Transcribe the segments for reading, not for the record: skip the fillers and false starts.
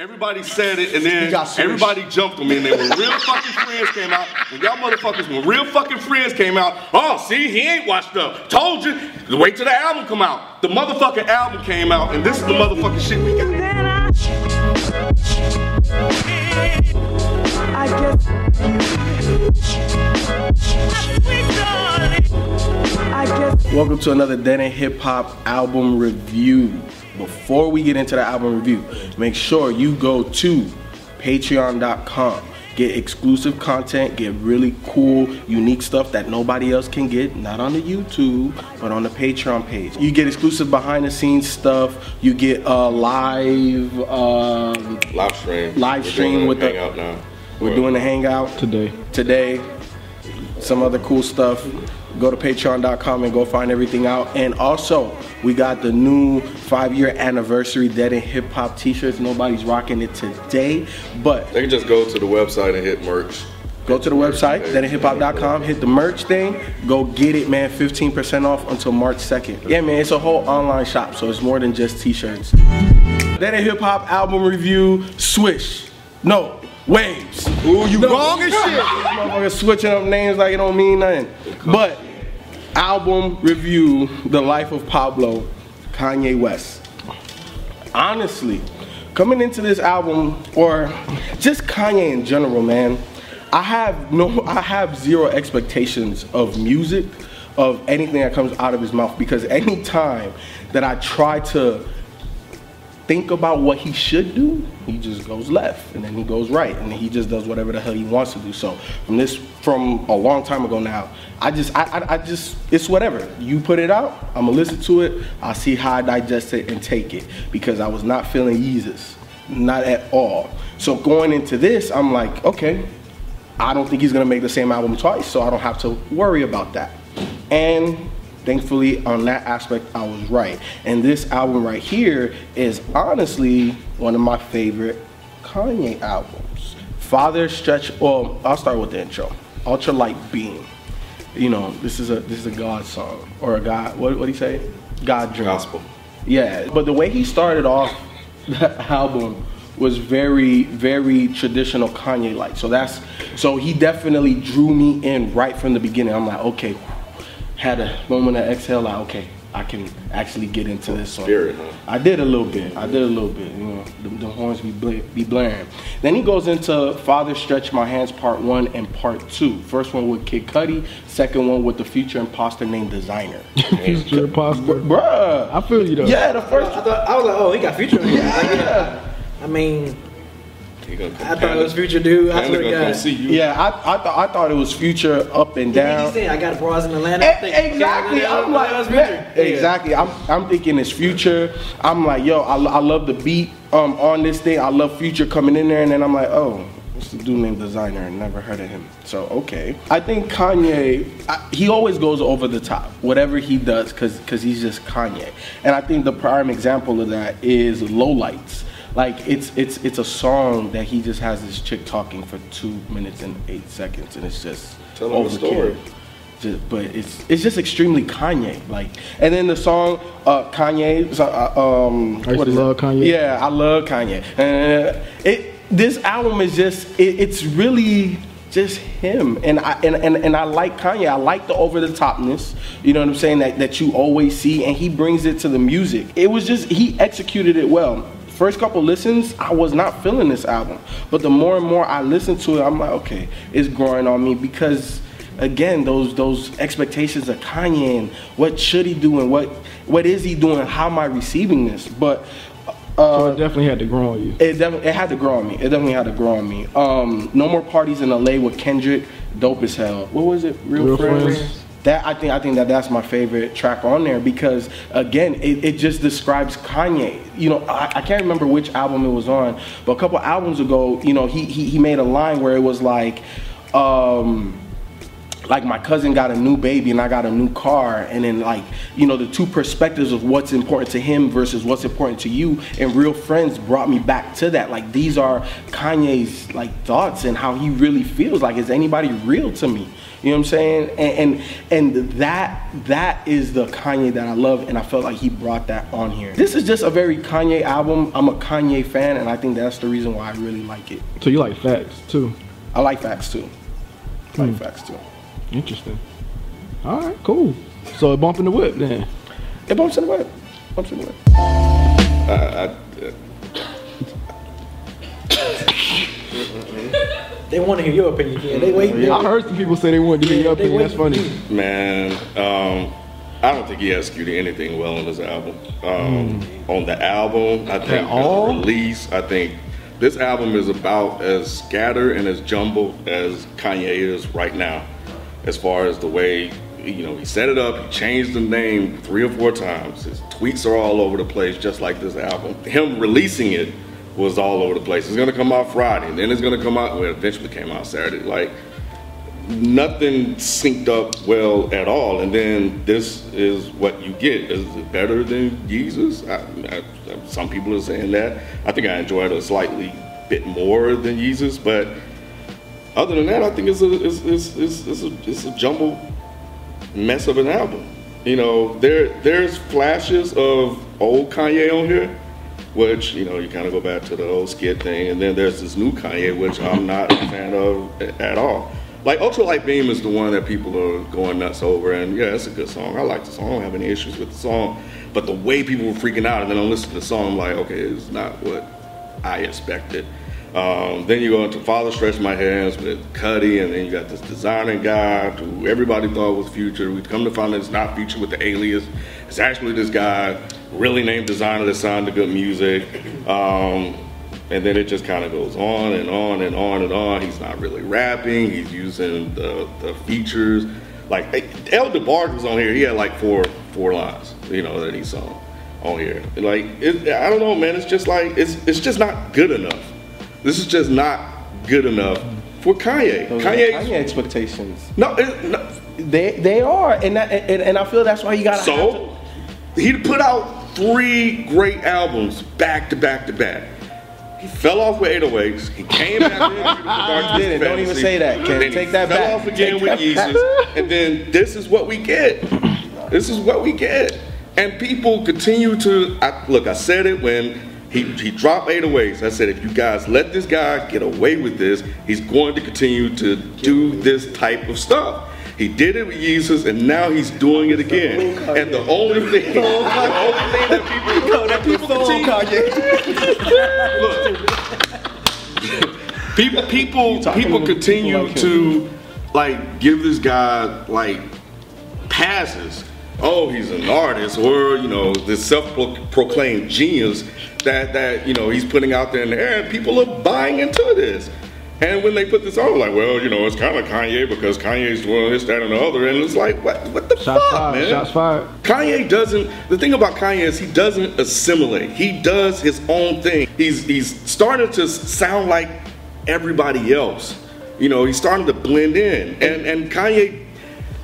Everybody said it, and then everybody jumped on me, and then when Real Fucking Friends came out, and y'all motherfuckers, when Real Fucking Friends came out, oh, see, he ain't watched up. Told you. Wait till the album come out. The motherfucking album came out, and this is the motherfucking shit we got. Welcome to another Dead in Hip Hop album review. Before we get into the album review, make sure you go to patreon.com. Get exclusive content, get really cool, unique stuff that nobody else can get, not on the YouTube, but on the Patreon page. You get exclusive behind the scenes stuff, you get live stream with the hangout now. We're doing the hangout today. Some other cool stuff. Go to patreon.com and go find everything out. And also, we got the new 5-year anniversary Dead in Hip Hop t-shirts. Nobody's rocking it today, but they can just go to the website and hit merch. Go to the website, deadinhiphop.com, hit the merch thing, go get it, man. 15% off until March 2nd. Yeah, man, it's a whole online shop, so it's more than just t-shirts. Dead in Hip Hop album review, Swish. No. Waves. Ooh, you wrong as shit. Motherfuckers switching up names like it don't mean nothing. But album review, The Life of Pablo, Kanye West. Honestly, coming into this album, or just Kanye in general, man, I have zero expectations of music, of anything that comes out of his mouth, because any time that I try to think about what he should do, he just goes left, and then he goes right, and then he just does whatever the hell he wants to do. So from a long time ago now, I just it's whatever. You put it out, I'm gonna listen to it, I'll see how I digest it and take it, because I was not feeling Yeezus, not at all. So going into this, I'm like, okay, I don't think he's gonna make the same album twice, so I don't have to worry about that. And thankfully, on that aspect, I was right. And this album right here is honestly one of my favorite Kanye albums. Father Stretch, well, I'll start with the intro. Ultralight Beam. You know, this is a God song, or a God, what do you say? God dream. Gospel. Yeah, but the way he started off that album was very, very traditional Kanye-like. So he definitely drew me in right from the beginning. I'm like, okay. Had a moment of exhale, like, okay, I can actually get into this song. Spirit, huh? I did a little bit, you know, the horns be blaring. Then he goes into Father Stretch My Hands Part 1 and Part 2. First one with Kid Cudi, second one with the future imposter named Desiigner. Future imposter? Bruh! I feel you though. Yeah, the first one. I was like, oh, he got future. Yeah. I mean, I thought it was Future, dude. I swear to God. Yeah, I thought it was Future up and down. He said, I got bras in Atlanta. Exactly. I'm like, it was Future. Exactly. I'm thinking it's Future. I'm like, yo, I love the beat on this thing. I love Future coming in there, and then I'm like, oh, what's the dude named Desiigner? I never heard of him. So okay. I think Kanye, he always goes over the top, whatever he does, because he's just Kanye. And I think the prime example of that is Lowlights. Like, it's a song that he just has this chick talking for 2 minutes and 8 seconds, and it's just tell him a story. But it's just extremely Kanye. Like, and then the song Kanye. What is it? I love Kanye. Yeah, I love Kanye. This album is just it's really just him, and I like Kanye. I like the over the topness, you know what I'm saying, that you always see, and he brings it to the music. It was just, he executed it well. First couple listens, I was not feeling this album, but the more and more I listen to it, I'm like, okay, it's growing on me, because again, those expectations of Kanye and what should he do and what is he doing, how am I receiving this? But so it definitely had to grow on you. It had to grow on me. It definitely had to grow on me. No More Parties in LA with Kendrick, dope as hell. What was it? Real Friends. That I think that's my favorite track on there, because again, it just describes Kanye. You know, I can't remember which album it was on, but a couple albums ago, you know, he made a line where it was like, like my cousin got a new baby and I got a new car, and then like, you know, the two perspectives of what's important to him versus what's important to you, and Real Friends brought me back to that. Like, these are Kanye's like thoughts and how he really feels. Like, is anybody real to me? You know what I'm saying? And that is the Kanye that I love, and I felt like he brought that on here. This is just a very Kanye album. I'm a Kanye fan, and I think that's the reason why I really like it. So you like Facts too? I like Facts too. I like Facts too. Interesting. All right, cool. So it bumped in the whip then? It bumps in the whip. Bumps in the whip. They want to hear your opinion. Yeah, they wait. Yeah. I heard some people say they wanted to hear your opinion. That's funny. Man, I don't think he executed anything well on this album. On the album, I think the release, I think this album is about as scattered and as jumbled as Kanye is right now. As far as the way, you know, he set it up, he changed the name 3 or 4 times. His tweets are all over the place, just like this album. Him releasing it was all over the place. It's gonna come out Friday, and then it's gonna come out, well, it eventually came out Saturday. Like, nothing synced up well at all, and then this is what you get. Is it better than Yeezus? Some people are saying that. I think I enjoyed it a slightly bit more than Yeezus, but other than that, I think it's a jumbled mess of an album. You know, there's flashes of old Kanye on here, which, you know, you kind of go back to the old skit thing, and then there's this new Kanye, which I'm not a fan of at all. Like, Ultralight Beam is the one that people are going nuts over, and yeah, it's a good song. I like the song. I don't have any issues with the song, but the way people were freaking out, and then I listened to the song, I'm like, okay, it's not what I expected. Then you go into Father Stretch My Hands with Cudi, and then you got this Desiigner guy who everybody thought was Future. We come to find out it's not Future with the alias. It's actually this guy, really named Desiigner, that signed to good music. And then it just kind of goes on and on and on and on. He's not really rapping. He's using the features. Like, El DeBarge was on here. He had like four lines, you know, that he sung on here. Like, I don't know, man. It's just like, it's just not good enough. This is just not good enough for Kanye. Kanye expectations. No, they are, and I feel that's why you gotta. So he put out 3 great albums back to back to back. He fell off with 808s. He came back with Dark Twisted Fantasy. Don't even say that. Can't take that back. He fell off again with Yeezus. And then this is what we get. This is what we get. And people continue to look. I said it when he dropped 808s. I said, if you guys let this guy get away with this, he's going to continue to do this type of stuff. He did it with Yeezus, and now he's doing it again. And the only thing that people continue, look, people continue to like give this guy like passes. Oh, he's an artist, or, you know, this self-proclaimed genius that you know he's putting out there in the air, and people are buying into this. And when they put this on, like, well, you know, it's kind of Kanye because Kanye's doing this, that, and the other. And it's like, what the fuck, man? Shots fired. Kanye doesn't, the thing about Kanye is he doesn't assimilate. He does his own thing. He's starting to sound like everybody else. You know, he's starting to blend in. And Kanye,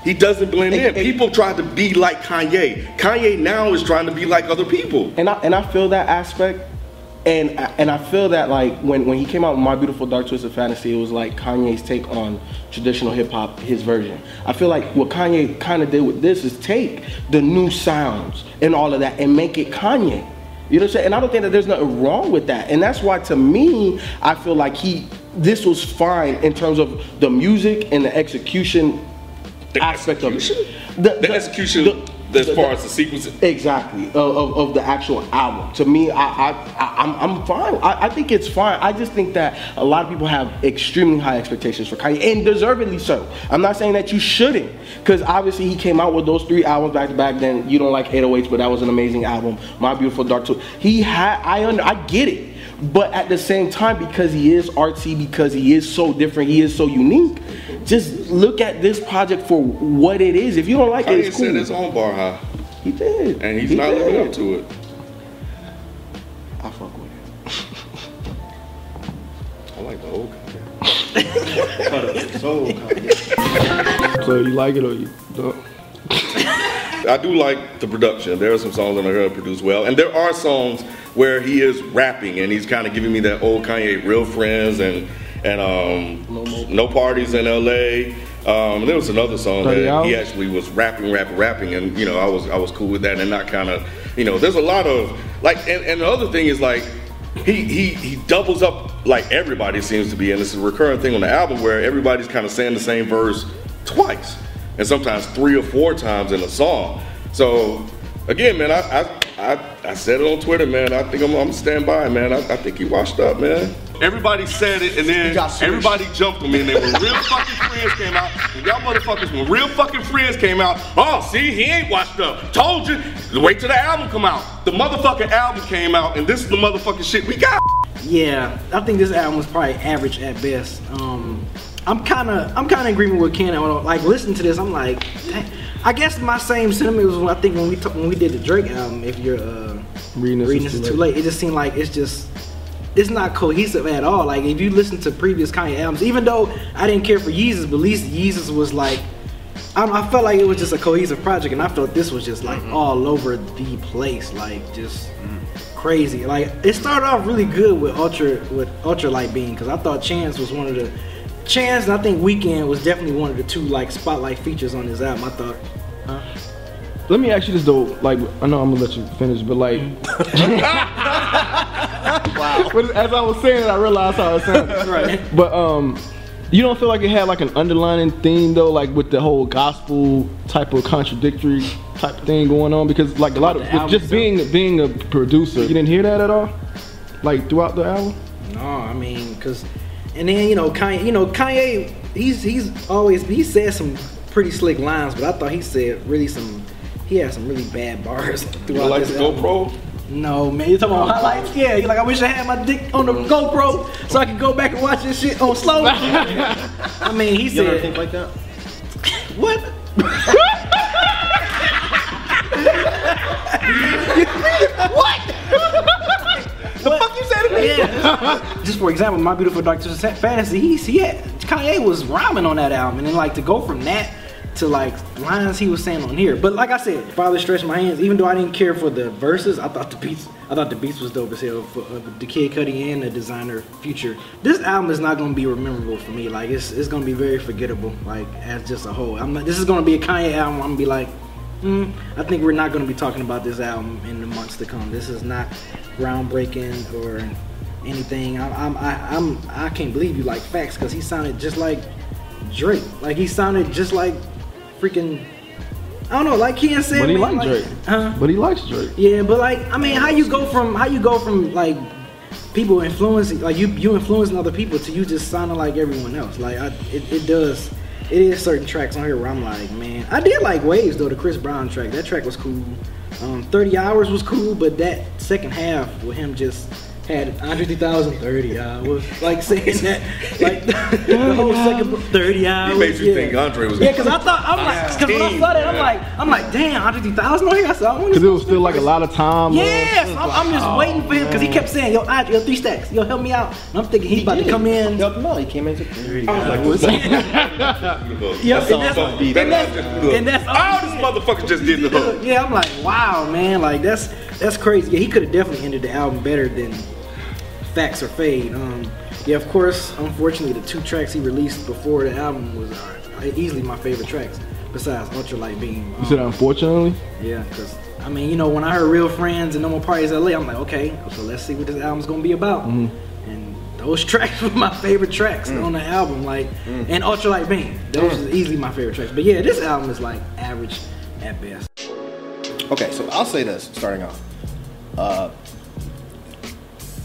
he doesn't blend in. People try to be like Kanye. Kanye now is trying to be like other people. And I feel that aspect. And I feel that, like, when he came out with My Beautiful Dark Twisted Fantasy, it was like Kanye's take on traditional hip-hop, his version. I feel like what Kanye kind of did with this is take the new sounds and all of that and make it Kanye. You know what I'm saying? And I don't think that there's nothing wrong with that. And that's why, to me, I feel like this was fine in terms of the music and the execution aspect of it. The execution... as far as the sequence, exactly, of the actual album. To me, I'm fine. I think it's fine. I just think that a lot of people have extremely high expectations for Kanye, and deservedly so. I'm not saying that you shouldn't, because obviously he came out with those 3 albums back to back. Then you don't like 808s, but that was an amazing album. My Beautiful Dark Twisted. I get it. But at the same time, because he is artsy, because he is so different, he is so unique, just look at this project for what it is. If you don't like it, it's cool. He set his own bar high. He did. And he's not living up to it. I fuck with it. I like the old Kanye. So old Kanye. So you like it or you don't? I do like the production. There are some songs on her produced well, and there are songs where he is rapping and he's kind of giving me that old Kanye Real Friends and No Parties in LA. There was another song that he actually was rapping, and you know I was cool with that, and not kind of, you know, there's a lot of like, and the other thing is like he doubles up, like everybody seems to be, and it's a recurring thing on the album where everybody's kind of saying the same verse twice, and sometimes 3 or 4 times in a song. So again, man, I said it on Twitter, man. I think I'm stand by, man. I think he washed up, man. Everybody said it, and then everybody jumped on me, and then when Real Fucking Friends came out, and y'all motherfuckers, when Real Fucking Friends came out, oh, see, he ain't washed up. Told you, wait till the album come out. The motherfucking album came out, and this is the motherfucking shit we got. Yeah, I think this album was probably average at best. I'm kind of in agreement with Ken. Like, listening to this, I'm like, dang. I guess my same sentiment was when I think when we did the Drake album. If you're reading this is too late, it just seemed like it's not cohesive at all. Like, if you listen to previous Kanye albums, even though I didn't care for Yeezus, but at least Yeezus was like, I felt like it was just a cohesive project, and I felt this was just like all over the place, like just crazy. Like, it started off really good with Ultralight Beam, because I thought Chance was one of the. Chance, and I think Weeknd was definitely one of the two like spotlight features on this album. I thought. Let me ask you this though, like, I know I'm gonna let you finish, but like, wow. As I was saying it, I realized how it sounded. Right. But you don't feel like it had like an underlining theme though, like with the whole gospel type of contradictory type of thing going on, because like a lot of just being a producer, you didn't hear that at all, like throughout the album. No, I mean, cause. And then, you know, Kanye, he said some pretty slick lines, but I thought he had some really bad bars throughout this album. You like the GoPro? No, man, you're talking about highlights? Yeah, you're like, I wish I had my dick on the GoPro so I could go back and watch this shit on slow. I mean, he said... You ever think like that? What? What? The fuck you said to me? Yeah. Just for example, My Beautiful Dark Twisted Fantasy, Kanye was rhyming on that album, and then like to go from that to like lines he was saying on here. But like I said, Father Stretch My Hands, even though I didn't care for the verses, I thought the beats was dope as hell for the Kid Cudi and the Desiigner feature. This album is not gonna be rememberable for me. Like it's gonna be very forgettable, like as just a whole. This is gonna be a Kanye album where I'm gonna be like, I think we're not going to be talking about this album in the months to come. This is not groundbreaking or anything. I can't believe you like Facts, because he sounded just like Drake. Like, he sounded just like freaking, I don't know, like Ken said. But he liked Drake. Huh? But he likes Drake. Yeah, but like, I mean, how you go from like people influencing, like you influencing other people to you just sounding like everyone else. Like, it does. It is certain tracks on here where I'm like, man. I did like Waves though, the Chris Brown track. That track was cool. 30 Hours was cool, but that second half with him just had Andre 3000, 30 hours. Like saying that, like the whole second 30 hours. He made you think Andre was. Yeah, because I thought, when I saw that, I'm like, damn, Andre 3000 on here. Because it was still like a lot of time. Yes, yeah, so I'm just waiting for him, because he kept saying, yo, Andre, 3 stacks, yo, help me out. And I'm thinking he's about to come in. No, he came in to 30 hours. And that's all this motherfucker just did the hook. Yeah, I'm like, wow, man, like that's crazy. Yeah, he could have definitely ended the album better than Facts or Fade. Yeah, of course, unfortunately, the 2 tracks he released before the album was easily my favorite tracks, besides Ultralight Beam. You said unfortunately? Yeah, because, I mean, you know, when I heard Real Friends and No More Parties in LA, I'm like, okay, so let's see what this album's going to be about. And those tracks were my favorite tracks on the album, like, and Ultralight Beam. Those are easily my favorite tracks. But yeah, this album is, like, average at best. Okay, so I'll say this, starting off.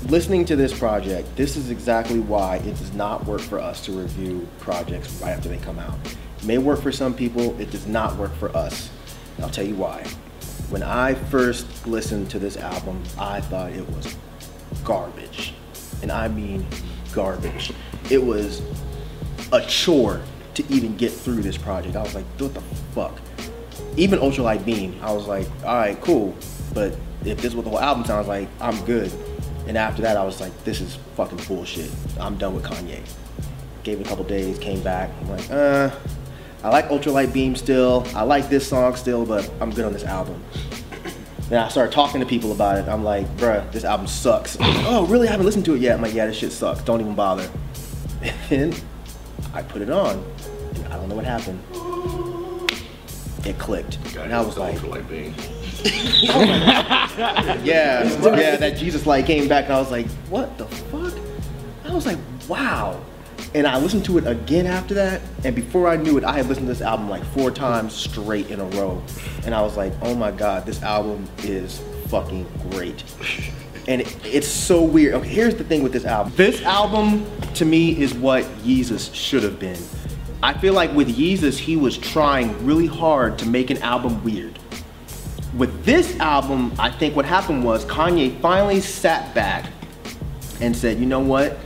Listening to this project, this is exactly why it does not work for us to review projects right after they come out. It may work for some people, it does not work for us. And I'll tell you why. When I first listened to this album, I thought it was garbage. And I mean garbage. It was a chore to even get through this project. I was like, what the fuck? Even Ultralight Beam, I was like, all right, cool. But if this is what the whole album sounds like, I'm good. And after that, I was like, this is fucking bullshit. I'm done with Kanye. Gave it a couple days, came back. I'm like, I like Ultralight Beam still. I like this song still, but I'm good on this album. Then I started talking to people about it. I'm like, bruh, this album sucks. Oh, really? I haven't listened to it yet. I'm like, yeah, this shit sucks. Don't even bother. And I put it on. And I don't know what happened. It clicked. And I was like, yeah, that Jesus light came back. And I was like, what the fuck? I was like, wow. And I listened to it again after that, and before I knew it, I had listened to this album like 4 times straight in a row. And I was like, oh my God, this album is fucking great. And it's so weird. Okay, here's the thing with this album. This album, to me, is what Yeezus should have been. I feel like with Yeezus, he was trying really hard to make an album weird. With this album, I think what happened was Kanye finally sat back and said, you know what?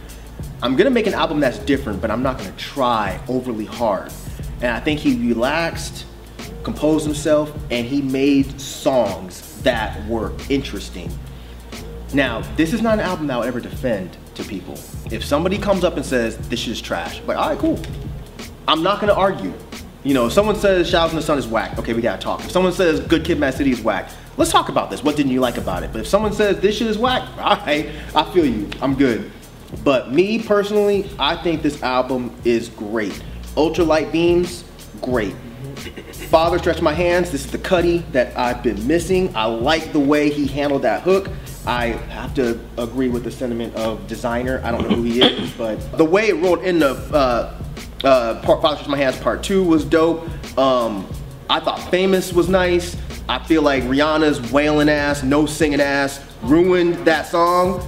I'm gonna make an album that's different, but I'm not gonna try overly hard. And I think he relaxed, composed himself, and he made songs that were interesting. Now, this is not an album that I'll ever defend to people. If somebody comes up and says, this shit is trash, I'm like, all right, cool. I'm not gonna argue. You know, if someone says Shadows in the Sun is whack, okay, we gotta talk. If someone says Good Kid, M.A.A.D City is whack, let's talk about this. What didn't you like about it? But if someone says this shit is whack, all right, I feel you, I'm good. But me personally, I think this album is great. Ultralight Beams, great. Father Stretch My Hands, this is the Cudi that I've been missing. I like the way he handled that hook. I have to agree with the sentiment of Desiigner. I don't know who he is, but the way it rolled into Father Stretch My Hands Part 2 was dope. I thought Famous was nice. I feel like Rihanna's wailing ass, no singing ass, ruined that song.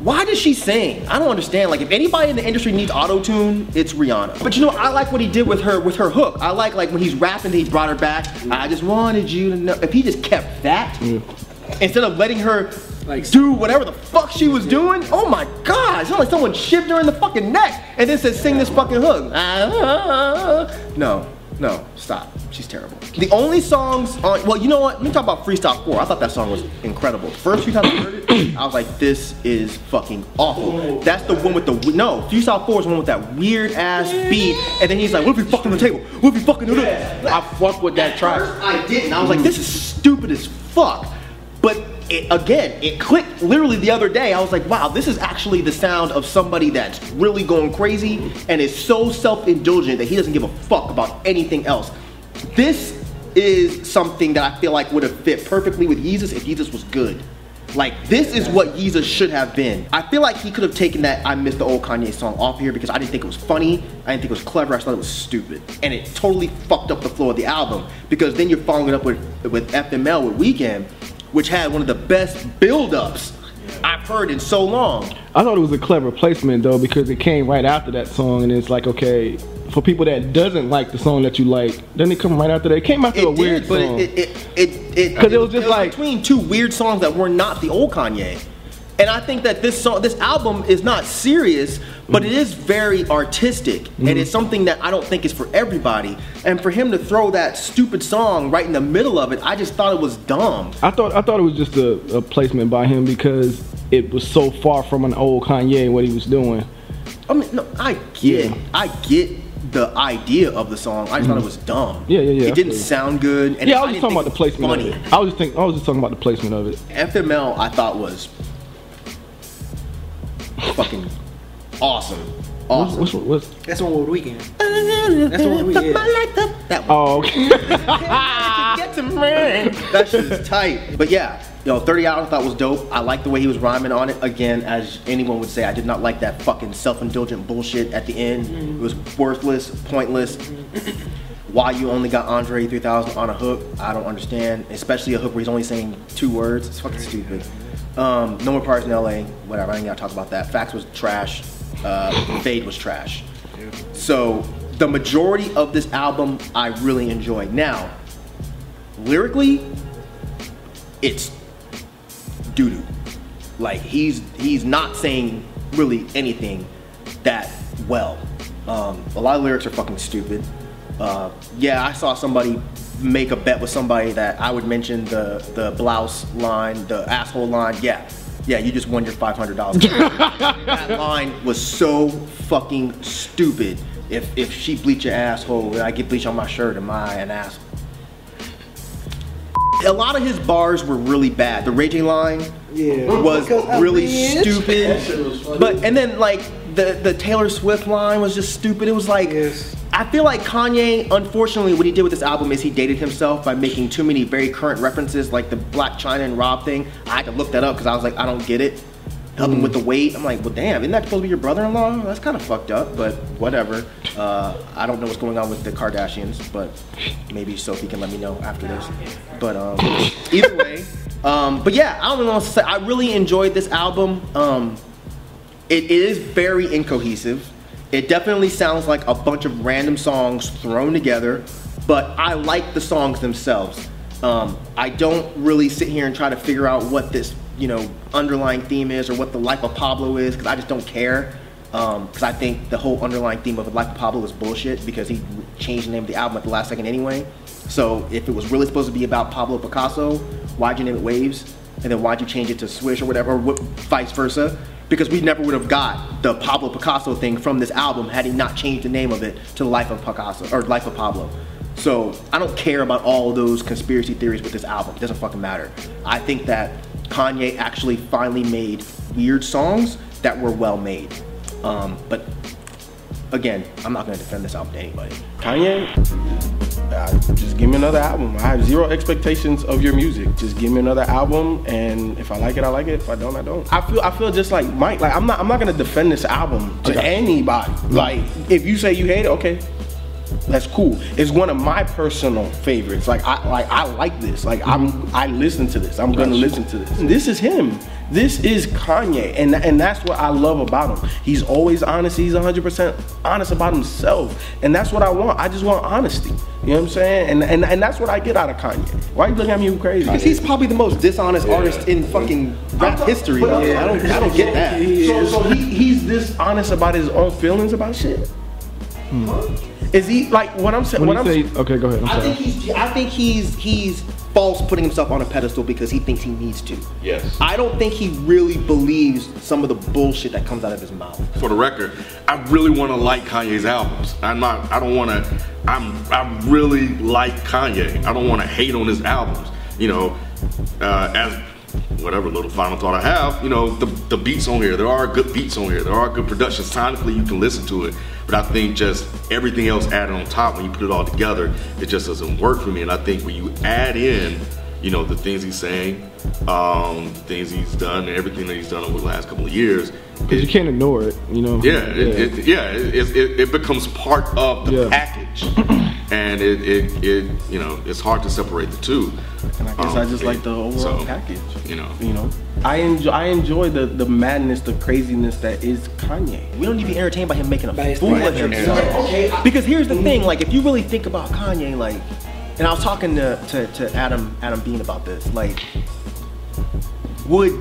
Why does she sing? I don't understand. Like, if anybody in the industry needs auto-tune, it's Rihanna. But you know, I like what he did with her hook. I like when he's rapping, he brought her back. I just wanted you to know. If he just kept that, instead of letting her like do whatever the fuck she was doing, oh my God, it's not like someone shipped her in the fucking neck and then said, sing this fucking hook. No. No, stop. She's terrible. The only songs on, well, you know what? Let me talk about Freestyle 4. I thought that song was incredible. First few times I heard it, I was like, this is fucking awful. That's the one with the, no, Freestyle 4 is the one with that weird ass beat, and then he's like, what if we fucking on the table? What if we fucking on the table? I fucked with that track. First I didn't. I was like, this is stupid as fuck. But it, again, it clicked literally the other day. I was like, wow, this is actually the sound of somebody that's really going crazy and is so self-indulgent that he doesn't give a fuck about anything else. This is something that I feel like would have fit perfectly with Yeezus if Yeezus was good. Like, this is what Yeezus should have been. I feel like he could have taken that I Missed the Old Kanye song off here because I didn't think it was funny, I didn't think it was clever, I just thought it was stupid. And it totally fucked up the flow of the album because then you're following it up with FML, with Weeknd, which had one of the best build-ups I've heard in so long. I thought it was a clever placement though because it came right after that song and it's like, okay, for people that doesn't like the song that you like, then it come right after that. It came after a weird song. It was between two weird songs that were not the old Kanye. And I think that this song, this album is not serious, but it is very artistic. And it's something that I don't think is for everybody. And for him to throw that stupid song right in the middle of it, I just thought it was dumb. I thought it was just a placement by him because it was so far from an old Kanye and what he was doing. I mean, no, I get the idea of the song. I just thought it was dumb. It didn't sound good. And yeah, I was just talking about the placement of it. I was just talking about the placement of it. FML, I thought was fucking awesome. What's that's one with Weekend. That's one with Weekend. That one. Oh, okay. That shit is tight. But yeah, you know, 30 Hours I thought was dope. I liked the way he was rhyming on it. Again, as anyone would say, I did not like that fucking self-indulgent bullshit at the end. It was worthless, pointless. Why you only got Andre 3000 on a hook, I don't understand. Especially a hook where he's only saying 2 words. It's fucking stupid. No More Parties in LA, whatever, I ain't gotta talk about that. Facts was trash, Fade was trash. So, the majority of this album I really enjoyed. Now, lyrically, it's doo-doo. Like, he's not saying really anything that well. A lot of lyrics are fucking stupid. Yeah, I saw somebody make a bet with somebody that I would mention the blouse line, the asshole line. Yeah, you just won your $500. That line was so fucking stupid. If she bleach your asshole and I get bleach on my shirt, am I an asshole? A lot of his bars were really bad. The raging line was really stupid. But and then like the Taylor Swift line was just stupid. It was like I feel like Kanye, unfortunately, what he did with this album is he dated himself by making too many very current references, like the Blac Chyna and Rob thing. I had to look that up because I was like, I don't get it. Help him with the weight. I'm like, well, damn, isn't that supposed to be your brother-in-law? That's kind of fucked up, but whatever. I don't know what's going on with the Kardashians, but maybe Sophie can let me know after this. But either way, but yeah, I don't know what to say. I really enjoyed this album. It is very incohesive. It definitely sounds like a bunch of random songs thrown together, but I like the songs themselves. I don't really sit here and try to figure out what this, you know, underlying theme is or what The Life of Pablo is, because I just don't care, because I think the whole underlying theme of The Life of Pablo is bullshit because he changed the name of the album at the last second anyway. So if it was really supposed to be about Pablo Picasso, why'd you name it Waves? And then why'd you change it to Swish or whatever, or vice versa? Because we never would have got the Pablo Picasso thing from this album had he not changed the name of it to The Life of Picasso or Life of Pablo. So I don't care about all those conspiracy theories with this album. It doesn't fucking matter. I think that Kanye actually finally made weird songs that were well made. But again, I'm not gonna defend this album to anybody. Kanye, just give me another album. I have zero expectations of your music. Just give me another album, and if I like it, I like it. If I don't, I don't. I feel just like Mike. Like I'm not gonna defend this album to anybody. Like if you say you hate it, okay. That's cool. It's one of my personal favorites. Like I like this. Like I listen to this. I'm gonna listen to this. This is him. This is Kanye, and that's what I love about him. He's always honest. He's 100% honest about himself, and that's what I want. I just want honesty. You know what I'm saying? And that's what I get out of Kanye. Why are you looking at me crazy? Because he's probably the most dishonest artist in fucking rap history. I don't get that. So he's this honest about his own feelings about shit. Is he like what I'm saying? Okay, go ahead. I think he's false putting himself on a pedestal because he thinks he needs to. Yes. I don't think he really believes some of the bullshit that comes out of his mouth. For the record, I really want to like Kanye's albums. I really like Kanye. I don't want to hate on his albums. You know, as whatever little final thought I have, you know, the beats on here. There are good beats on here. There are good productions. Sonically, you can listen to it. But I think just everything else added on top, when you put it all together, it just doesn't work for me. And I think when you add in, you know, the things he's saying, the things he's done, and everything that he's done over the last couple of years. Because you can't ignore it, you know? It becomes part of the package. And it you know, it's hard to separate the two. And I guess I just like the overall package. You know? I enjoy the madness, the craziness that is Kanye. We don't need to be entertained by him making a fool of himself. Because here's the thing, like if you really think about Kanye, like, and I was talking to Adam Bean about this, like, would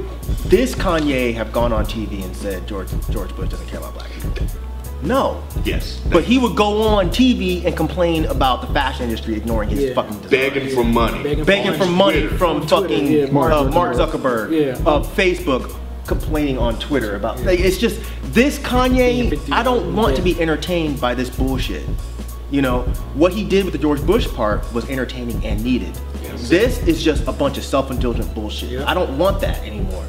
this Kanye have gone on TV and said George Bush doesn't care about black people? No. Yes. But he would go on TV and complain about the fashion industry ignoring his fucking design. Begging for money. Begging for money from Mark Zuckerberg. Facebook, complaining on Twitter about like, it's just this Kanye, I don't want to be entertained by this bullshit. You know, what he did with the George Bush part was entertaining and needed. Yes. This is just a bunch of self-indulgent bullshit. Yeah. I don't want that anymore.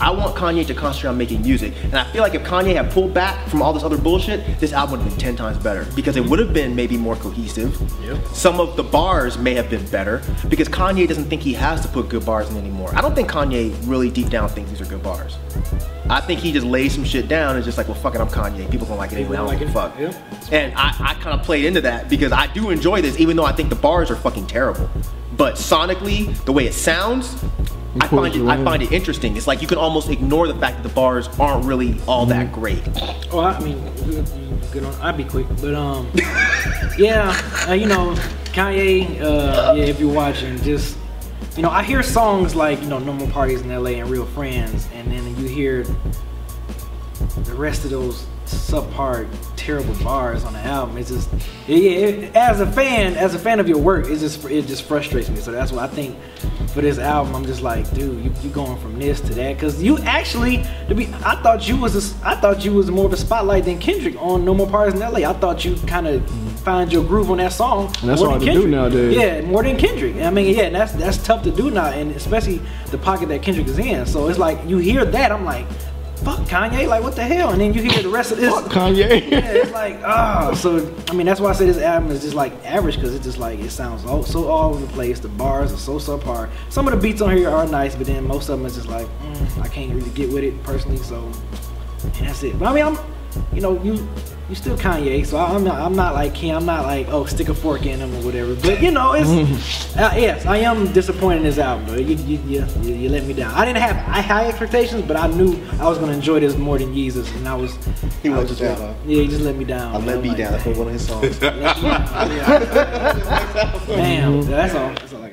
I want Kanye to concentrate on making music. And I feel like if Kanye had pulled back from all this other bullshit, this album would have been 10 times better because it would have been maybe more cohesive. Yep. Some of the bars may have been better because Kanye doesn't think he has to put good bars in anymore. I don't think Kanye really deep down thinks these are good bars. I think he just lays some shit down and just like, well, fuck it, I'm Kanye. People don't like it anyway, I don't give a fuck. Yep. And I kind of played into that because I do enjoy this even though I think the bars are fucking terrible. But sonically, the way it sounds, I find it interesting. It's like you can almost ignore the fact that the bars aren't really all that great. Oh, I mean, good on. I'd be quick, but you know, Kanye. If you're watching, just you know, I hear songs like you know, No More Parties in LA and Real Friends, and then you hear the rest of those subpar, terrible bars on the album. It's just, as a fan of your work, it just frustrates me. So that's why I think for this album, I'm just like, dude, you going from this to that, because you actually, I thought you was more of a spotlight than Kendrick on No More Parties in LA. I thought you kind of find your groove on that song. And that's hard to do nowadays. Yeah, more than Kendrick. I mean, yeah, that's tough to do now, and especially the pocket that Kendrick is in. So it's like you hear that, I'm like, fuck Kanye, like what the hell? And then you hear the rest of this. Fuck Kanye. Yeah, it's like, ah. Oh. So I mean, that's why I say this album is just like average, because it's just like it sounds so all over the place. The bars are so subpar. Some of the beats on here are nice, but then most of them is just like, I can't really get with it personally. So, and that's it. But I mean, you still Kanye, so I'm not like oh, stick a fork in him or whatever. But you know, it's yes, I am disappointed in this album though. You let me down. I didn't have high expectations, but I knew I was gonna enjoy this more than Yeezus, and he just let me down. I let me down for one of his songs. Damn, that's all.